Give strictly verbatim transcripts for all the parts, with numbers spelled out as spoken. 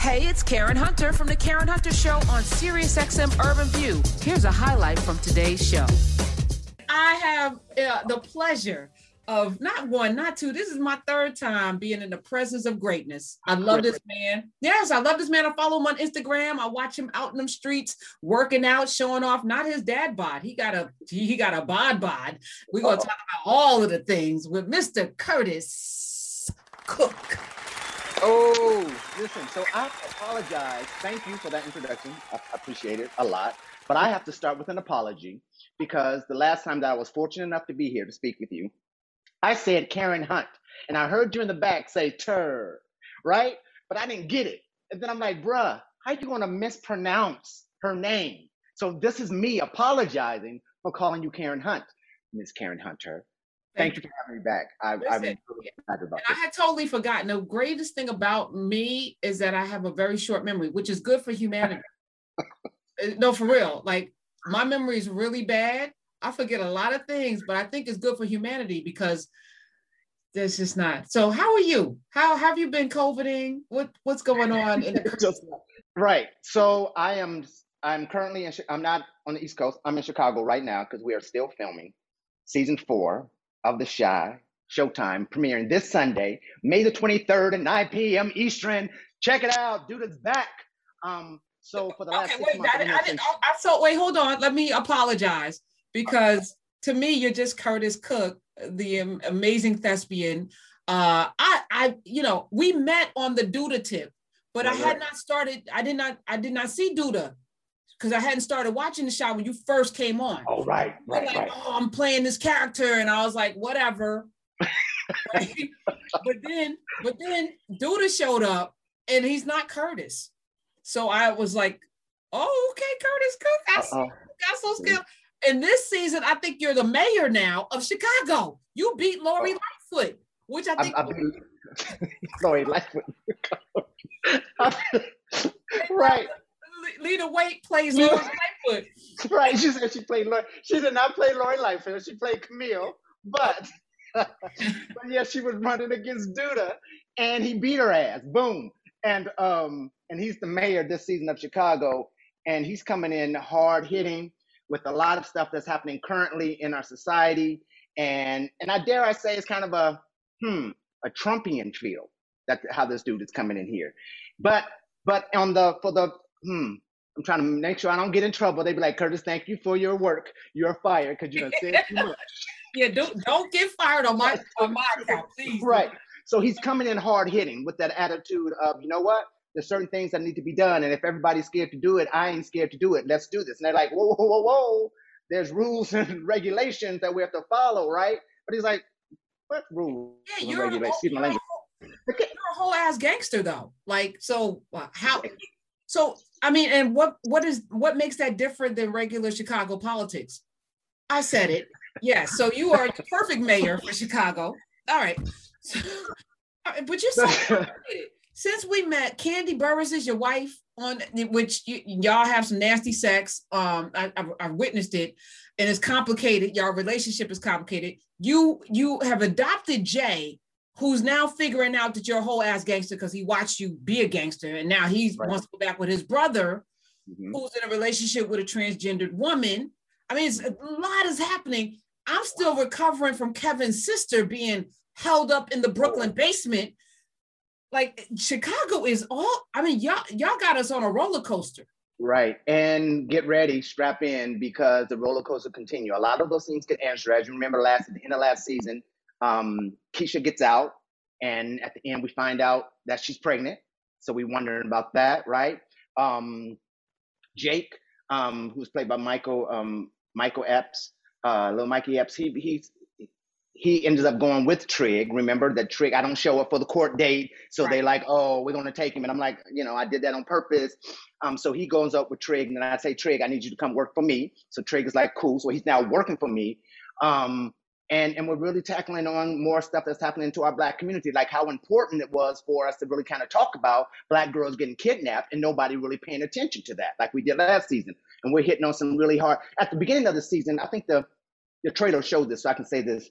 Hey, it's Karen Hunter from The Karen Hunter Show on SiriusXM Urban View. Here's a highlight from today's show. I have uh, the pleasure of not one, not two. This is my third time being in the presence of greatness. I love this man. Yes, I love this man. I follow him on Instagram. I watch him out in them streets, working out, showing off. Not his dad bod. He got a he, he got a bod bod. We're gonna oh. talk about all of the things with Mister Curtis Cook. Oh, listen, so I apologize. Thank you for that introduction. I appreciate it a lot. But I have to start with an apology because the last time that I was fortunate enough to be here to speak with you, I said Karen Hunt. And I heard you in the back say tur, right? But I didn't get it. And then I'm like, bruh, how you going to mispronounce her name? So this is me apologizing for calling you Karen Hunt, Miss Karen Hunter. Thank you for having me back. I, Listen, I've been really excited about this. I had totally forgotten. The greatest thing about me is that I have a very short memory, which is good for humanity. No, for real. Like, my memory is really bad. I forget a lot of things, but I think it's good for humanity because there's just not. So how are you? How have you been COVIDing? What What's going on? in the- Right. So I am, I'm currently, in, I'm not on the East Coast. I'm in Chicago right now because we are still filming season four of The Chi, Showtime, premiering this Sunday, May the twenty-third at nine p.m. Eastern. Check it out, dude, it's back. Um, so for the last okay, six wait, months, I didn't, I didn't, I saw, wait, hold on, let me apologize because okay. to me, you're just Curtis Cook, the um, amazing thespian. Uh, I, I, you know, we met on the Duda tip, but right, I had right. not started. I did not, I did not see Duda, because I hadn't started watching The Chi when you first came on. Oh, right, right, like, right. Oh, I'm playing this character. And I was like, whatever. Right? But then, but then Duda showed up and he's not Curtis. So I was like, oh, okay, Curtis Cook. I see, got so skilled. And this season, I think you're the mayor now of Chicago. You beat Lori Lightfoot, which I think- I, I beat Lori Lightfoot. Right. Lena Waite plays Lori Lightfoot. Right, she said she played Lori. She did not play Lori Lightfoot. She played Camille, but but yeah, she was running against Duda, and he beat her ass. Boom. And um, and he's the mayor this season of Chicago, and he's coming in hard hitting with a lot of stuff that's happening currently in our society, and and I dare I say it's kind of a hmm a Trumpian feel that how this dude is coming in here, but but on the for the Hmm. I'm trying to make sure I don't get in trouble. They'd be like, Curtis, thank you for your work. You're fired because you done said too much. Yeah, don't don't get fired on my on my account, please. Right. So he's coming in hard hitting with that attitude of, you know what? There's certain things that need to be done, and if everybody's scared to do it, I ain't scared to do it. Let's do this. And they're like, whoa, whoa, whoa, whoa. There's rules and regulations that we have to follow, right? But he's like, what rules? Yeah, you're a whole, you're a whole ass gangster though. Like, so uh, how? So, I mean, and what what is what makes that different than regular Chicago politics? I said it. Yes. Yeah, so you are the perfect mayor for Chicago. All right. So, but you're so complicated. Since we met, Candy Burris is your wife, on which you, y'all have some nasty sex. Um, I, I, I witnessed it, and it's complicated. Y'all relationship is complicated. You you have adopted Jay, who's now figuring out that you're a whole ass gangster because he watched you be a gangster. And now he right. wants to go back with his brother, mm-hmm. who's in a relationship with a transgendered woman. I mean, it's, a lot is happening. I'm still recovering from Kevin's sister being held up in the Brooklyn basement. Like, Chicago is all, I mean, y'all, y'all got us on a roller coaster. Right. And get ready, strap in, because the roller coaster continue. A lot of those things get answered. As you remember, last at the end of last season, Um, Keisha gets out, and at the end we find out that she's pregnant. So we wondering about that, right? Um, Jake, um, who's played by Michael um, Michael Epps, uh, little Mikey Epps, he he's he ends up going with Trigg. Remember that Trigg? I don't show up for the court date, so right. they like, oh, we're gonna take him, and I'm like, you know, I did that on purpose. Um, so he goes up with Trigg, and then I say, Trigg, I need you to come work for me. So Trigg is like, cool. So he's now working for me. Um, And, and we're really tackling on more stuff that's happening to our Black community, like how important it was for us to really kind of talk about Black girls getting kidnapped and nobody really paying attention to that, like we did last season. And we're hitting on some really hard, at the beginning of the season, I think the, the trailer showed this, so I can say this.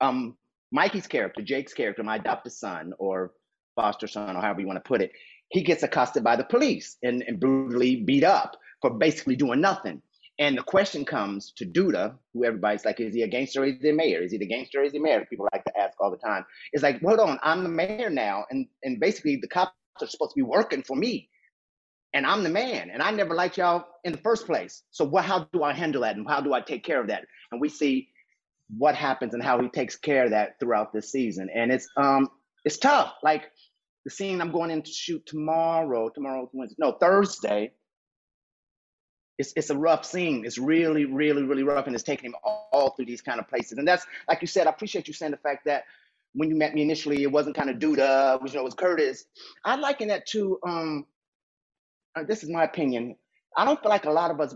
Um, Mikey's character, Jake's character, my adopted son or foster son or however you want to put it, he gets accosted by the police and, and brutally beat up for basically doing nothing. And the question comes to Duda, who everybody's like, is he a gangster or is he a mayor? Is he the gangster or is he mayor? People like to ask all the time. It's like, hold on, I'm the mayor now. And, and basically the cops are supposed to be working for me. And I'm the man. And I never liked y'all in the first place. So what, how do I handle that? And how do I take care of that? And we see what happens and how he takes care of that throughout this season. And it's um it's tough. Like the scene I'm going in to shoot tomorrow, tomorrow, Wednesday, no, Thursday. It's, it's a rough scene. It's really, really, really rough. And it's taking him all, all through these kind of places. And that's, like you said, I appreciate you saying the fact that when you met me initially, it wasn't kind of Duda, it was, you know, it was Curtis. I liken that to, um, this is my opinion. I don't feel like a lot of us,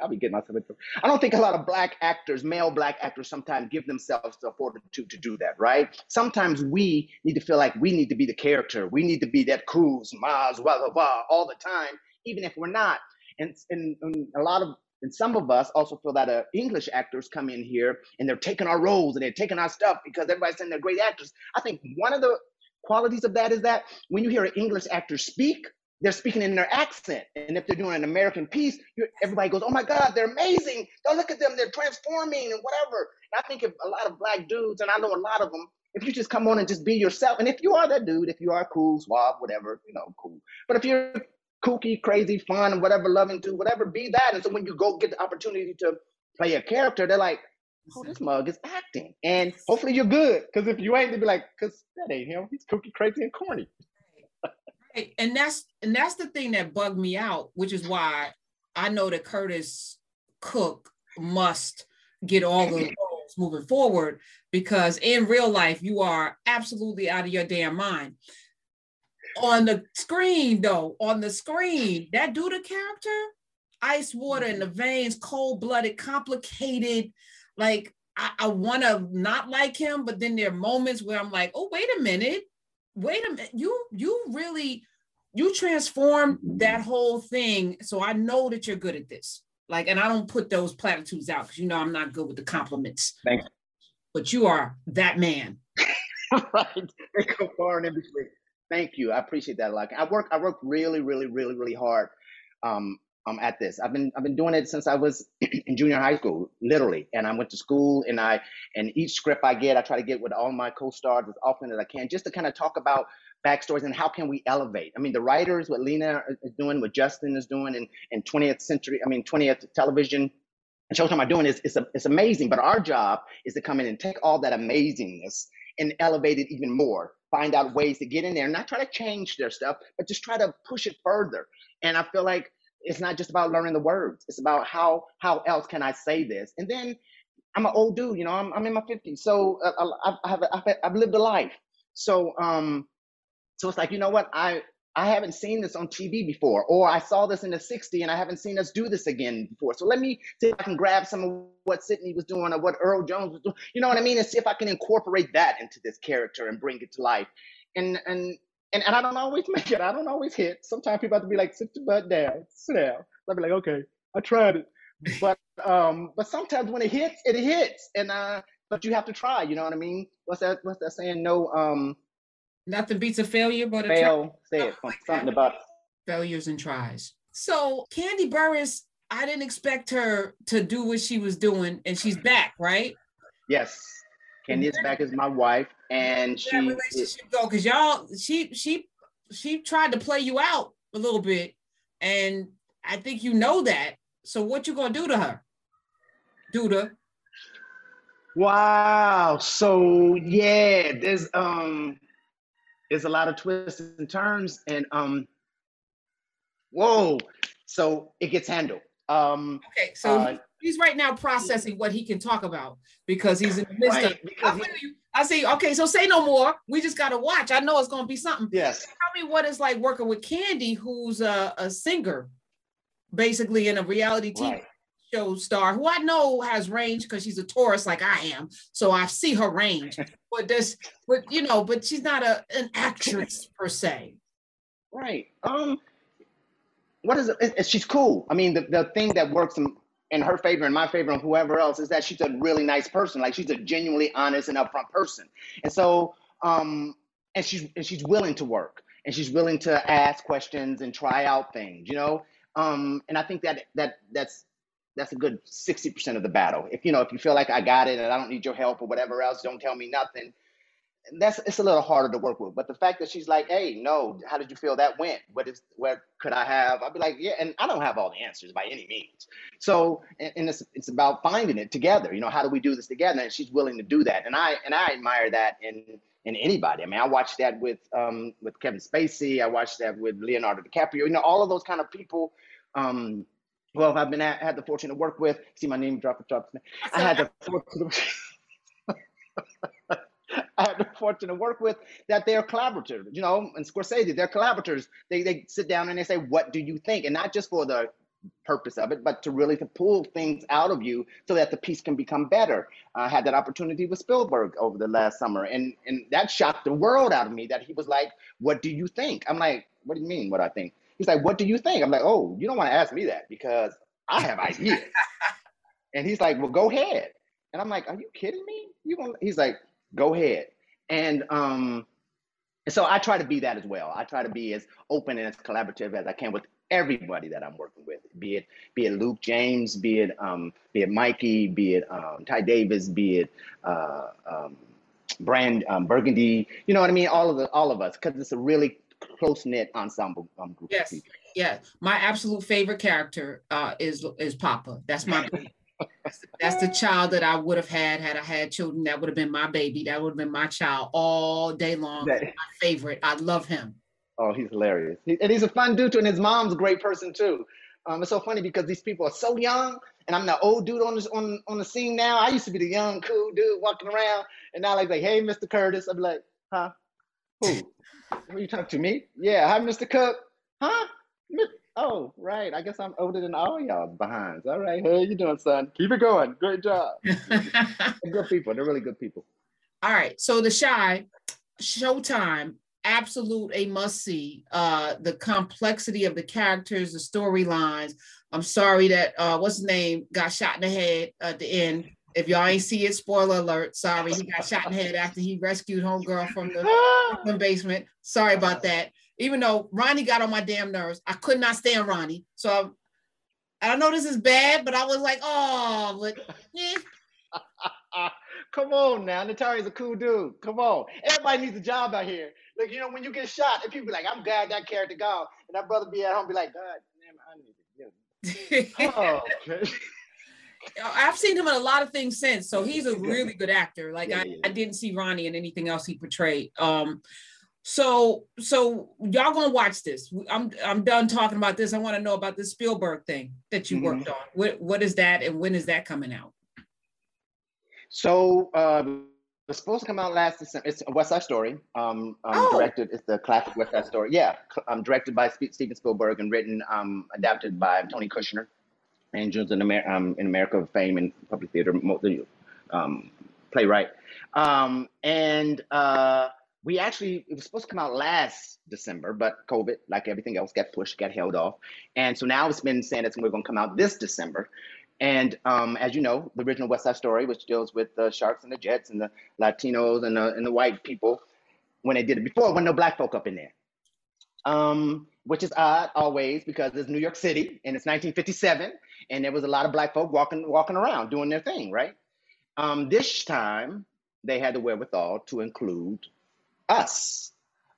I'll be getting myself into I don't think a lot of black actors, male black actors sometimes give themselves the fortitude to do that, right? Sometimes we need to feel like we need to be the character. We need to be that Cruz, Maz, blah, blah, blah, all the time, even if we're not. And, and, and a lot of, and some of us also feel that uh, English actors come in here and they're taking our roles and they're taking our stuff because everybody's saying they're great actors. I think one of the qualities of that is that when you hear an English actor speak, they're speaking in their accent. And if they're doing an American piece, you're, everybody goes, oh my God, they're amazing. Don't look at them, they're transforming and whatever. And I think if a lot of black dudes, and I know a lot of them, if you just come on and just be yourself, and if you are that dude, if you are cool, suave, whatever, you know, cool. But if you're kooky, crazy, fun, whatever, loving to, whatever, be that. And so when you go get the opportunity to play a character, they're like, oh, this mug is acting. And hopefully you're good. Because if you ain't, they'd be like, because that ain't him. He's kooky, crazy, and corny. Right. And that's and that's the thing that bugged me out, which is why I know that Curtis Cook must get all the roles moving forward, because in real life, you are absolutely out of your damn mind. On the screen, though, on the screen, that Duda character, ice water in the veins, cold-blooded, complicated. Like, I, I want to not like him, but then there are moments where I'm like, oh, wait a minute. Wait a minute. You, you really, you transformed that whole thing. So I know that you're good at this. Like, and I don't put those platitudes out because, you know, I'm not good with the compliments. Thank you. But you are that man. Right. They go far and in between. Thank you. I appreciate that a lot. I work. I work really, really, really, really hard um, um, at this. I've been. I've been doing it since I was in junior high school, literally. And I went to school, and I and each script I get, I try to get with all my co-stars as often as I can, just to kind of talk about backstories and how can we elevate. I mean, the writers, what Lena is doing, what Justin is doing, and and twentieth century. I mean, twentieth television. And Showtime are doing is it's it's amazing. But our job is to come in and take all that amazingness and elevate it even more. Find out ways to get in there, not try to change their stuff, but just try to push it further. And I feel like it's not just about learning the words. It's about how how else can I say this? And then I'm an old dude, you know, I'm, I'm in my fifties. So I, I have, I've, I've lived a life. So um, so it's like, you know what? I, I haven't seen this on T V before, or I saw this in the sixties and I haven't seen us do this again before. So let me see if I can grab some of what Sidney was doing or what Earl Jones was doing, you know what I mean? And see if I can incorporate that into this character and bring it to life. And and and, and I don't always make it, I don't always hit. Sometimes people have to be like, sit your butt down, sit down. So I'll be like, okay, I tried it. But um, but sometimes when it hits, it hits. And uh, but you have to try, you know what I mean? What's that, what's that saying? No, um, nothing beats a failure, but a fail. Say it. Something like about it. Failures and tries. So Candy Burris, I didn't expect her to do what she was doing, and she's back, right? Yes, Candy is back as my wife, and she. That relationship go because y'all, she she she tried to play you out a little bit, and I think you know that. So what you gonna do to her, Duda? Wow. So yeah, there's um. There's a lot of twists and turns, and um, whoa! So it gets handled. Um, okay, so uh, he's right now processing what he can talk about because he's in the midst right, of. He, I say, okay, so say no more. We just gotta watch. I know it's gonna be something. Yes. Tell me what it's like working with Candy, who's a, a singer, basically in a reality T V right. show star who I know has range because she's a Taurus like I am, so I see her range. But this, but you know, but she's not a an actress per se, right? Um, what is it? It, it she's cool. I mean, the, the thing that works in, in her favor and my favor and whoever else is that she's a really nice person. Like she's a genuinely honest and upfront person, and so um, and she's and she's willing to work. and she's willing to ask questions and try out things, you know? Um, and I think that that that's that's a good sixty percent of the battle. If you know, if you feel like I got it and I don't need your help or whatever else, don't tell me nothing. That's it's a little harder to work with. But the fact that she's like, hey, no, how did you feel that went? What is what could I have? I'd be like, yeah, and I don't have all the answers by any means. So and, and it's it's about finding it together. You know, how do we do this together? And she's willing to do that. And I and I admire that in in anybody. I mean, I watched that with um with Kevin Spacey, I watched that with Leonardo DiCaprio, you know, all of those kind of people. Um well, I've been at, had the fortune to work with. See my name drop drop. I had the fortune I had the fortune to work with that they're collaborators, you know, and Scorsese, they're collaborators. They they sit down and they say, what do you think? And not just for the purpose of it, but to really to pull things out of you so that the piece can become better. I had that opportunity with Spielberg over the last summer. And, and that shocked the world out of me that he was like, what do you think? I'm like, what do you mean what I think? He's like, what do you think? I'm like, oh, you don't want to ask me that because I have ideas. And he's like, well, go ahead. And I'm like, are you kidding me? You gonna? He's like, go ahead. And um, so I try to be that as well. I try to be as open and as collaborative as I can with everybody that I'm working with, be it be it Luke James, be it um, be it Mikey, be it um, Ty Davis, be it uh, um, Brand um, Burgundy. You know what I mean? All of the all of us, because it's a really close knit ensemble um, group. Yes, of people. Yeah. My absolute favorite character uh, is is Papa. That's my. That's the, that's the child that I would have had had I had children. That would have been my baby. That would have been my child all day long. That, my favorite. I love him. Oh, he's hilarious. He, and he's a fun dude too. And his mom's a great person too. Um, it's so funny because these people are so young, and I'm the old dude on this, on on the scene now. I used to be the young cool dude walking around, and now like, like hey, Mister Curtis. I'm like, huh? Who? Who you talking to? Me? Yeah. Hi, Mister Cook. Huh? Oh, right. I guess I'm older than all y'all behinds. All right. How you doing, son? Keep it going. Great job. Good people. They're really good people. All right. So The Chi, Showtime, absolute a must-see. Uh, the complexity of the characters, the storylines. I'm sorry that, uh, what's his name, got shot in the head at the end. If y'all ain't see it, spoiler alert. Sorry. He got shot in the head after he rescued homegirl from the, from the basement. Sorry about that. Even though Ronnie got on my damn nerves, I could not stand Ronnie. So I, I don't know this is bad, but I was like, oh, but eh. Come on now, Natari's a cool dude. Come on, everybody needs a job out here. Like you know, when you get shot, and people be like, I'm glad that character gone, and that brother be at home be like, God damn, I need it. Oh, okay. I've seen him in a lot of things since, so he's a really good actor. Like yeah, I, yeah. I didn't see Ronnie in anything else he portrayed. Um. So, so y'all gonna watch this. I'm I'm done talking about this. I want to know about this Spielberg thing that you worked mm-hmm. on. What what is that, and when is that coming out? So uh, it's supposed to come out last December. It's a West Side Story. Um, um oh. Directed. It's the classic West Side Story. Yeah, um, directed by Sp- Steven Spielberg and written, um, adapted by Tony Kushner. Angels in America, um, in America of Fame and Public Theater, um, playwright, um, and. Uh, We actually, it was supposed to come out last December, but COVID, like everything else, got pushed, got held off. And so now it's been saying that we're going to come out this December. And um, as you know, the original West Side Story, which deals with the Sharks and the Jets and the Latinos and the, and the white people, when they did it before, there wasn't no black folk up in there. Um, which is odd always because it's New York City and it's nineteen fifty-seven and there was a lot of black folk walking, walking around doing their thing, right? Um, this time, they had the wherewithal to include us,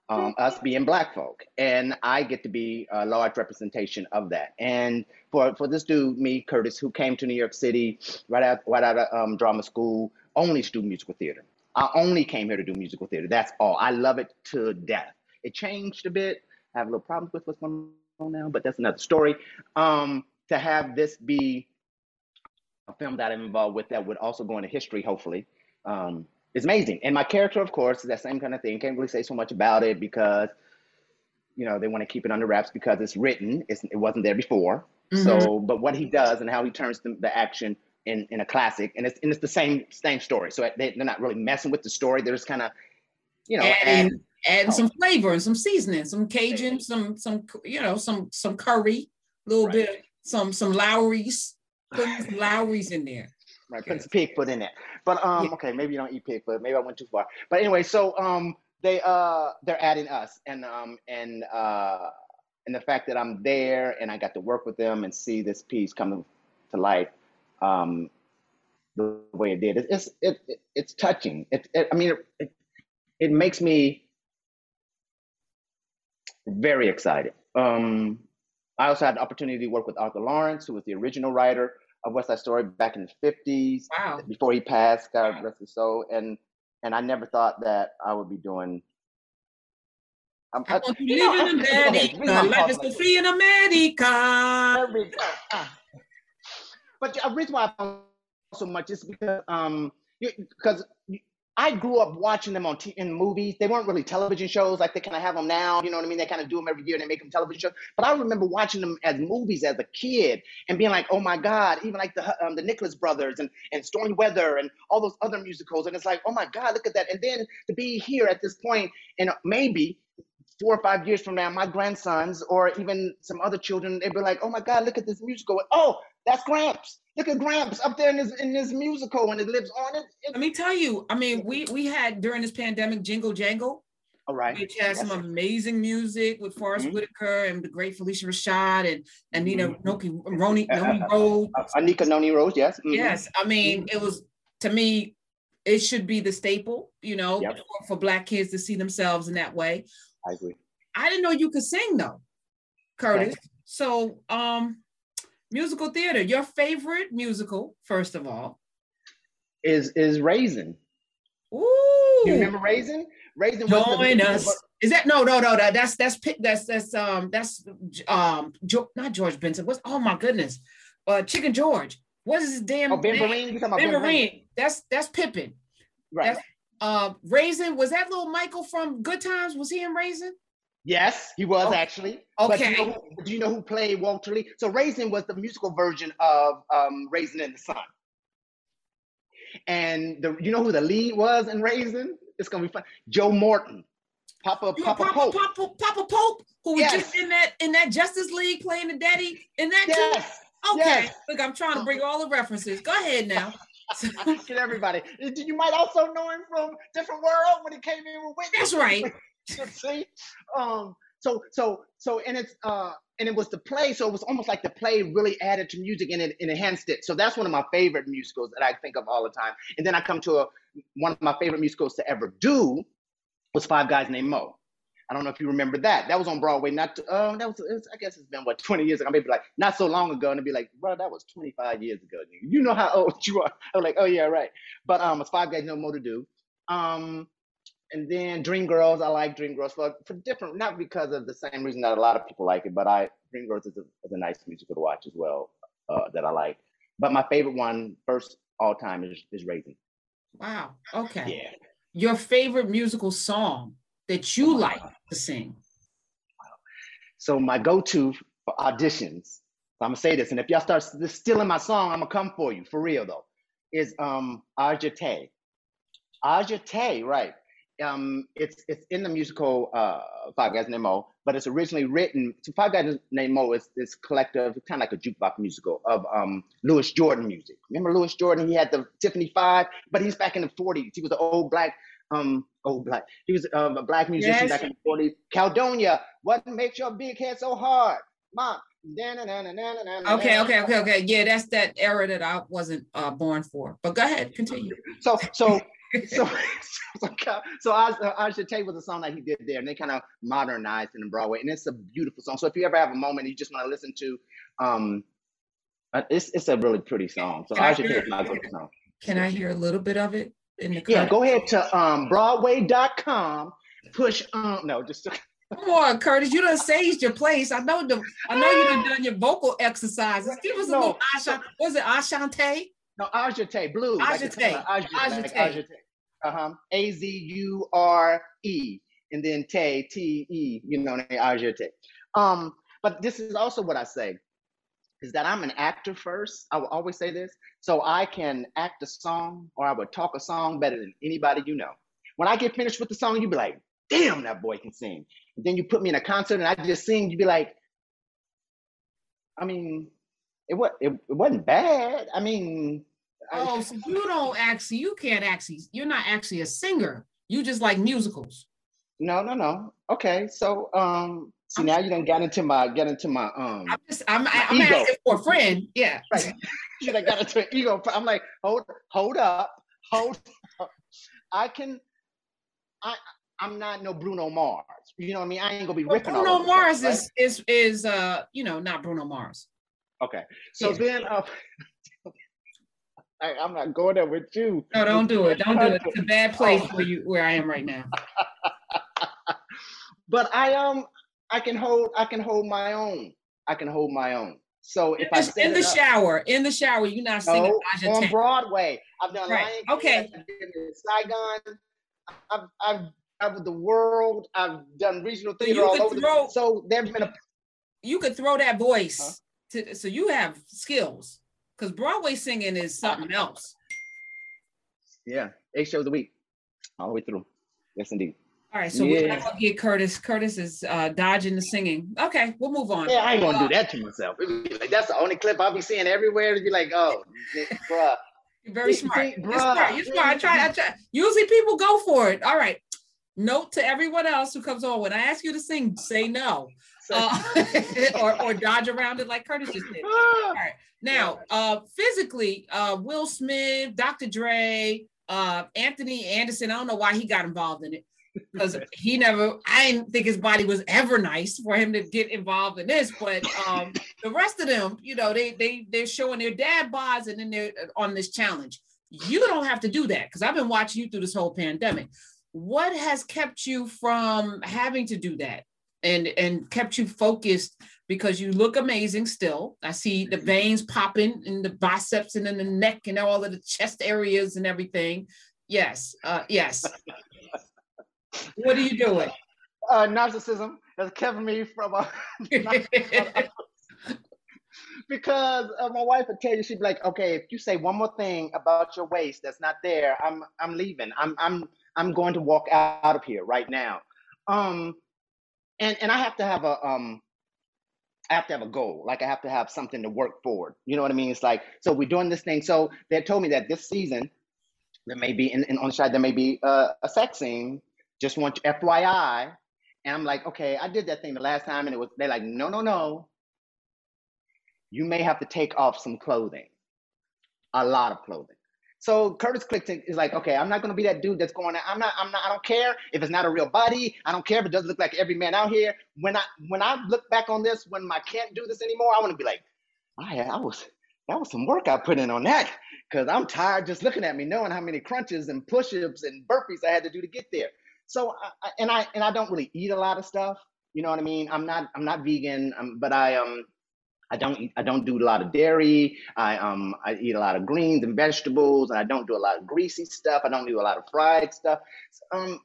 um, us being black folk. And I get to be a large representation of that. And for, for this dude, me, Curtis, who came to New York City right out, right out of um, drama school, only to do musical theater. I only came here to do musical theater. That's all. I love it to death. It changed a bit. I have a little problems with what's going on now, but that's another story. Um, to have this be a film that I'm involved with that would also go into history, hopefully, um, it's amazing. And my character, of course, is that same kind of thing. Can't really say so much about it because, you know, they want to keep it under wraps because it's written. It's, it wasn't there before. Mm-hmm. So, but what he does and how he turns the, the action in, in a classic, and it's and it's the same same story. So they, they're not really messing with the story. They're just kind of, you know, adding, adding, adding oh. some flavor and some seasoning, some Cajun, yeah. some some you know, some some curry, a little right. bit, some some Lowry's, some Lowry's in there. Right, put some pig foot in there. But um, yeah. okay, maybe you don't eat pig foot. Maybe I went too far. But anyway, so um, they uh they're adding us, and um and uh and the fact that I'm there and I got to work with them and see this piece come to life um the way it did, it's it's it, it's touching. It, it I mean it it makes me very excited. Um, I also had the opportunity to work with Arthur Lawrence, who was the original writer of West Side Story back in the fifties. Wow. Before he passed, God wow. rest his soul. And and I never thought that I would be doing. I'm, I want to live in America. Life is to free in America. There we go. But the reason why I found so much is because um because I grew up watching them on t in movies. They weren't really television shows like they kind of have them now. You know what I mean? They kind of do them every year and they make them television shows. But I remember watching them as movies as a kid and being like, oh my God, even like the um, the Nicholas Brothers and, and Stormy Weather and all those other musicals. And it's like, oh my God, look at that. And then to be here at this point, and maybe four or five years from now, my grandsons or even some other children, they'd be like, oh my God, look at this musical. Oh, that's Gramps. Look at Gramps up there in this, in this musical, and it lives on. It, it, Let me tell you, I mean, we, we had during this pandemic, Jingle Jangle, all right, which had yes. some amazing music with Forrest mm-hmm. Whitaker and the great Felicia Rashad and Anita mm-hmm. Noki, Roni, Noni uh, Rhodes. Uh, uh, Anika Noni Rhodes, yes. Mm-hmm. Yes, I mean, mm-hmm. it was, to me, it should be the staple, you know, yep. for, for Black kids to see themselves in that way. I agree. I didn't know you could sing though, Curtis. Right. So, um, musical theater. Your favorite musical, first of all, is is Raisin. Ooh, you remember Raisin? Raisin. Join us. Book. Is that no, no, no? That that's that's that's that's um that's um jo not George Benson. What's oh my goodness, uh, Chicken George. What is his damn? Oh, Ben Vereen. You talking about Ben Vereen? That's that's Pippin. Right. That's, uh, Raisin. Was that little Michael from Good Times? Was he in Raisin? Yes, he was okay. actually. Okay. Do you, know you know who played Walter Lee? So Raisin was the musical version of um, Raisin in the Sun. And the, you know who the lead was in Raisin? It's gonna be fun. Joe Morton, Papa Papa, Papa Pope, Papa, Papa Pope, who yes. was just in that in that Justice League playing the daddy in that. Yes. Too? Okay. Yes. Look, I'm trying to bring all the references. Go ahead now. Get everybody. You might also know him from Different World when he came in with Whitney. That's right. See, um, so so so, and it's uh, and it was the play, so it was almost like the play really added to music and it and enhanced it. So that's one of my favorite musicals that I think of all the time. And then I come to a one of my favorite musicals to ever do was Five Guys Named Mo. I don't know if you remember that. That was on Broadway. Not uh, that was it's, I guess it's been what twenty years ago. Maybe like not so long ago, and it'd be like, bro, that was twenty five years ago. You know how old you are. I'm like, oh yeah, right. But um, it's Five Guys Named Mo to do. Um. And then Dream Girls, I like Dream Girls for, for different, not because of the same reason that a lot of people like it, but I Dream Girls is a, is a nice musical to watch as well uh, that I like. But my favorite one, first all time, is, is Raisin. Wow. Okay. Yeah. Your favorite musical song that you oh, like wow. to sing? So my go-to for auditions, I'm gonna say this, and if y'all start stealing my song, I'm gonna come for you, for real though, is um Ajate. Ajate, right. Um, it's it's in the musical uh, Five Guys Named Mo, but it's originally written. So Five Guys Named Mo is this collective, kind of like a jukebox musical of um, Louis Jordan music. Remember Louis Jordan? He had the Tiffany Five, but he's back in the forties. He was an old black, um, old black. He was um, a black musician yes. back in the forties. Caldonia, what makes your big head so hard, Mom? Okay, okay, okay, okay. Yeah, that's that era that I wasn't uh, born for. But go ahead, continue. So so. so, so, so Ajate was a song that he did there, and they kind of modernized it in Broadway, and it's a beautiful song. So if you ever have a moment you just want to listen to, um, it's it's a really pretty song. So Ajate is my favorite song. Can I hear a little bit of it in the? Yeah, go ahead to um, Broadway dot com. Push um, no, just. Come on, Curtis, you done saved your place. I know the, I know you done done your vocal exercises. Give us no. a little Asha. Was it Ashante? No, Ajate, blues. Ajate. Like Ajate. Ajate. Uh-huh. A Z U R E. And then Te, T E, you know, Ajate. Um, but this is also what I say, is that I'm an actor first. I will always say this. So I can act a song or I would talk a song better than anybody you know. When I get finished with the song, you'd be like, damn, that boy can sing. And then you put me in a concert and I just sing, you'd be like, I mean, it, was, it, it wasn't bad. I mean, oh, I, so you don't actually, you can't actually, you're not actually a singer. You just like musicals. No, no, no. Okay, so um, see, I'm now you done got into my get into my um. I'm just I'm I'm ego. Asking for a friend. Yeah, right. You done got into an ego. I'm like, hold hold up, hold up. I can, I I'm not no Bruno Mars. You know what I mean? I ain't gonna be well, ripping. Bruno all Mars stuff, is right? is is uh you know not Bruno Mars. Okay, so yeah. then uh, I, I'm not going there with you. No, don't do it. Don't do it. It's a bad place oh. for you where I am right now. But I um I can hold I can hold my own. I can hold my own. So if I in the shower, in the shower, you're not singing Ajate. On Broadway. I've done Lion King. Okay. I've been in Saigon. I've I've traveled the world. I've done regional theater all over the world. So there's been a you could throw that voice huh? to so you have skills. Because Broadway singing is something else. Yeah, eight shows a week, all the way through. Yes, indeed. All right, so yeah. we're gonna get Curtis. Curtis is uh, dodging the singing. Okay, we'll move on. Yeah, I ain't gonna do that to myself. Like, that's the only clip I'll be seeing everywhere. It'll be like, oh, bruh. You're very smart. Bruh. You're smart. You're smart. I try, I try. Usually people go for it. All right. Note to everyone else who comes on, when I ask you to sing, say no. Uh, or, or dodge around it like Curtis just did. All right. Now, uh, physically, uh, Will Smith, Doctor Dre, uh, Anthony Anderson, I don't know why he got involved in it. Because he never, I didn't think his body was ever nice for him to get involved in this. But um, the rest of them, you know, they, they, they're showing their dad bods and then they're on this challenge. You don't have to do that because I've been watching you through this whole pandemic. What has kept you from having to do that? And and kept you focused, because you look amazing still. I see the veins popping in the biceps and in the neck and all of the chest areas and everything. Yes, uh, yes. What are you doing? Uh, narcissism has kept me from uh, because uh, my wife would tell you, she'd be like, "Okay, if you say one more thing about your waist that's not there, I'm I'm leaving. I'm I'm I'm going to walk out of here right now." Um. And and I have to have a um, I have to have a goal. Like I have to have something to work forward. You know what I mean? It's like, so we're doing this thing. So they told me that this season there may be in, in on shot there may be uh, a sex scene. Just want F Y I. And I'm like, okay, I did that thing the last time, and it was they're like, no, no, no. You may have to take off some clothing, a lot of clothing. So Curtis Cook is like, okay, I'm not gonna be that dude that's going. I'm not. I'm not. I don't care if it's not a real body. I don't care if it doesn't look like every man out here. When I when I look back on this, when I can't do this anymore, I want to be like, I, I was that was some work I put in on that, because I'm tired just looking at me, knowing how many crunches and push-ups and burpees I had to do to get there. So I, and I and I don't really eat a lot of stuff. You know what I mean? I'm not I'm not vegan, um, but I um. I don't eat, I don't do a lot of dairy. I um I eat a lot of greens and vegetables, and I don't do a lot of greasy stuff. I don't do a lot of fried stuff. Um,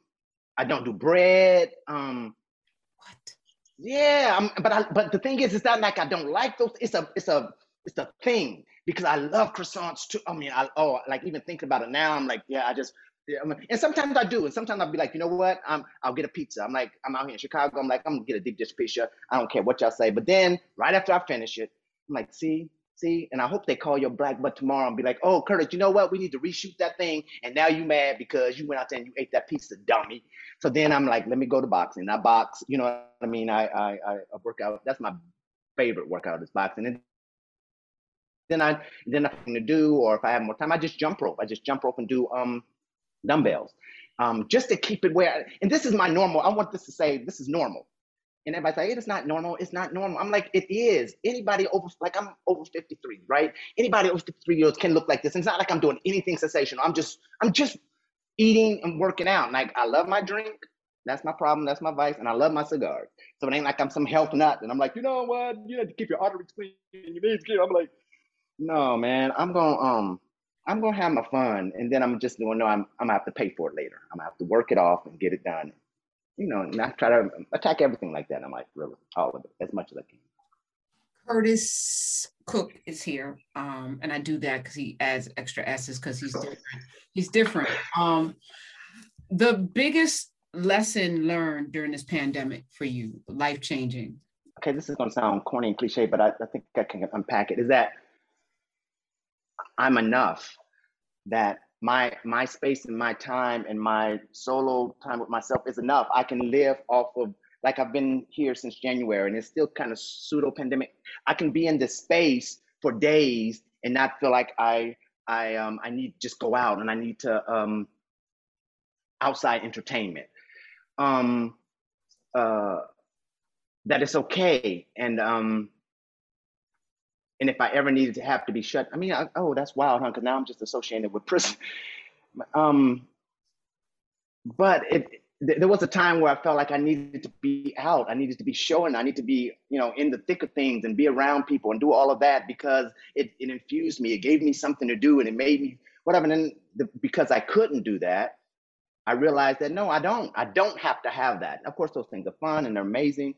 I don't do bread. Um, what? Yeah, um, but I but the thing is, it's not like I don't like those. It's a it's a it's a thing, because I love croissants too. I mean, I oh like even thinking about it now, I'm like yeah, I just. Yeah, I mean, and sometimes I do, and sometimes I'll be like, you know what? I'm, I'll get a pizza. I'm like, I'm out here in Chicago. I'm like, I'm gonna get a deep dish pizza. I don't care what y'all say. But then, right after I finish it, I'm like, see, see, and I hope they call your black butt tomorrow and be like, oh, Curtis, you know what? We need to reshoot that thing. And now you mad because you went out there and you ate that pizza, dummy. So then I'm like, let me go to boxing. I box. You know what I mean? I, I, I work out. That's my favorite workout is boxing. And then I, then nothing to do, or if I have more time, I just jump rope. I just jump rope and do um. dumbbells, um, just to keep it where, and this is my normal, I want this to say, this is normal. And everybody's like, it's not normal, it's not normal. I'm like, it is. Anybody over, like I'm over fifty-three, right? Anybody over fifty-three years can look like this. And it's not like I'm doing anything sensational. I'm just, I'm just eating and working out. Like, I love my drink, that's my problem, that's my vice, and I love my cigars. So it ain't like I'm some health nut. And I'm like, you know what, you have to keep your arteries clean, your veins clean. I'm like, no, man, I'm gonna, um, I'm gonna have my fun, and then I'm just doing. No, I'm I'm gonna have to pay for it later. I'm gonna have to work it off and get it done. You know, and I try to attack everything like that. I'm like, really, all of it, as much as I can. Curtis Cook is here, um, and I do that because he adds extra S's because he's different. He's different. Um, the biggest lesson learned during this pandemic for you, life changing. Okay, this is gonna sound corny and cliche, but I, I think I can unpack it. Is that I'm enough, that my my space and my time and my solo time with myself is enough. I can live off of, like, I've been here since January and it's still kind of pseudo pandemic. I can be in this space for days and not feel like I I um I need to just go out and I need to um outside entertainment. Um uh that it's okay. And um and if I ever needed to have to be shut, I mean, I, oh, that's wild, huh? Because now I'm just associated with prison. Um, but it, th there was a time where I felt like I needed to be out. I needed to be showing. I need to be, you know, in the thick of things and be around people and do all of that because it, it infused me. It gave me something to do and it made me whatever. And then the, because I couldn't do that, I realized that, no, I don't. I don't have to have that. Of course, those things are fun and they're amazing.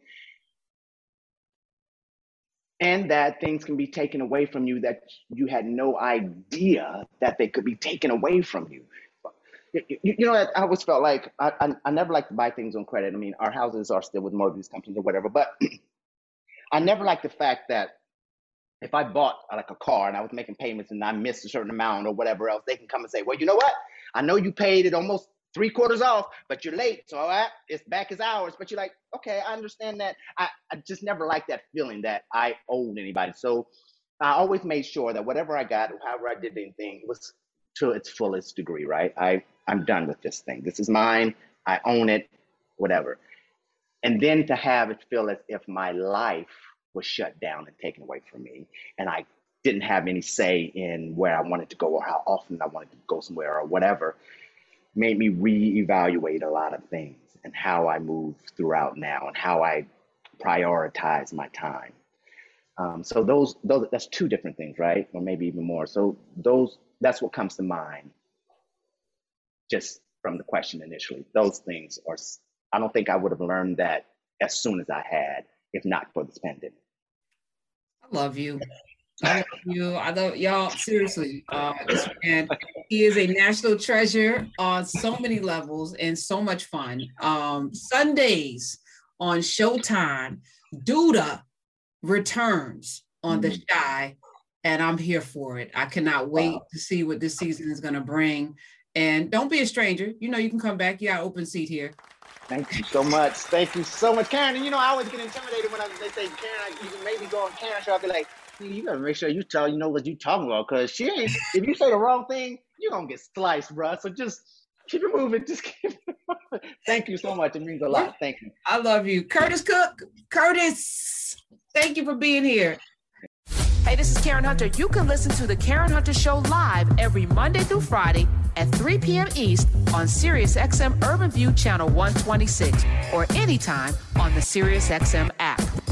And that things can be taken away from you that you had no idea that they could be taken away from you. You, you know, I always felt like I, I, I never like to buy things on credit. I mean, our houses are still with mortgage companies or whatever, but I never liked the fact that if I bought like a car and I was making payments and I missed a certain amount or whatever else, they can come and say, well, you know what? I know you paid it almost three quarters off, but you're late, so I, it's back as ours. But you're like, okay, I understand that. I, I just never liked that feeling that I owed anybody. So I always made sure that whatever I got, however I did anything, was to its fullest degree, right? I, I'm done with this thing. This is mine. I own it, whatever. And then to have it feel as if my life was shut down and taken away from me, and I didn't have any say in where I wanted to go or how often I wanted to go somewhere or whatever, made me reevaluate a lot of things and how I move throughout now and how I prioritize my time. Um, so those, those, that's two different things, right? Or maybe even more. So those, that's what comes to mind just from the question initially. Those things are, I don't think I would have learned that as soon as I had, if not for this pandemic. I love you. I love you. I love y'all. Seriously, uh, this man, he is a national treasure on so many levels and so much fun. Um, Sundays on Showtime, Duda returns on The Chi, and I'm here for it. I cannot wait wow. to see what this season is going to bring. And don't be a stranger. You know, you can come back. You got an open seat here. Thank you so much. Thank you so much, Karen. And you know, I always get intimidated when I, they say, Karen, you can maybe go on Karen show. I'll be like, you gotta make sure you tell you know what you talking about, cause she ain't. If you say the wrong thing, you are gonna get sliced, bruh. So just keep it moving. Just keep it moving. Thank you so much. It means a lot. Thank you. I love you, Curtis Cook. Curtis, thank you for being here. Hey, this is Karen Hunter. You can listen to the Karen Hunter Show live every Monday through Friday at three p m East on SiriusXM Urban View Channel one twenty-six, or anytime on the SiriusXM app.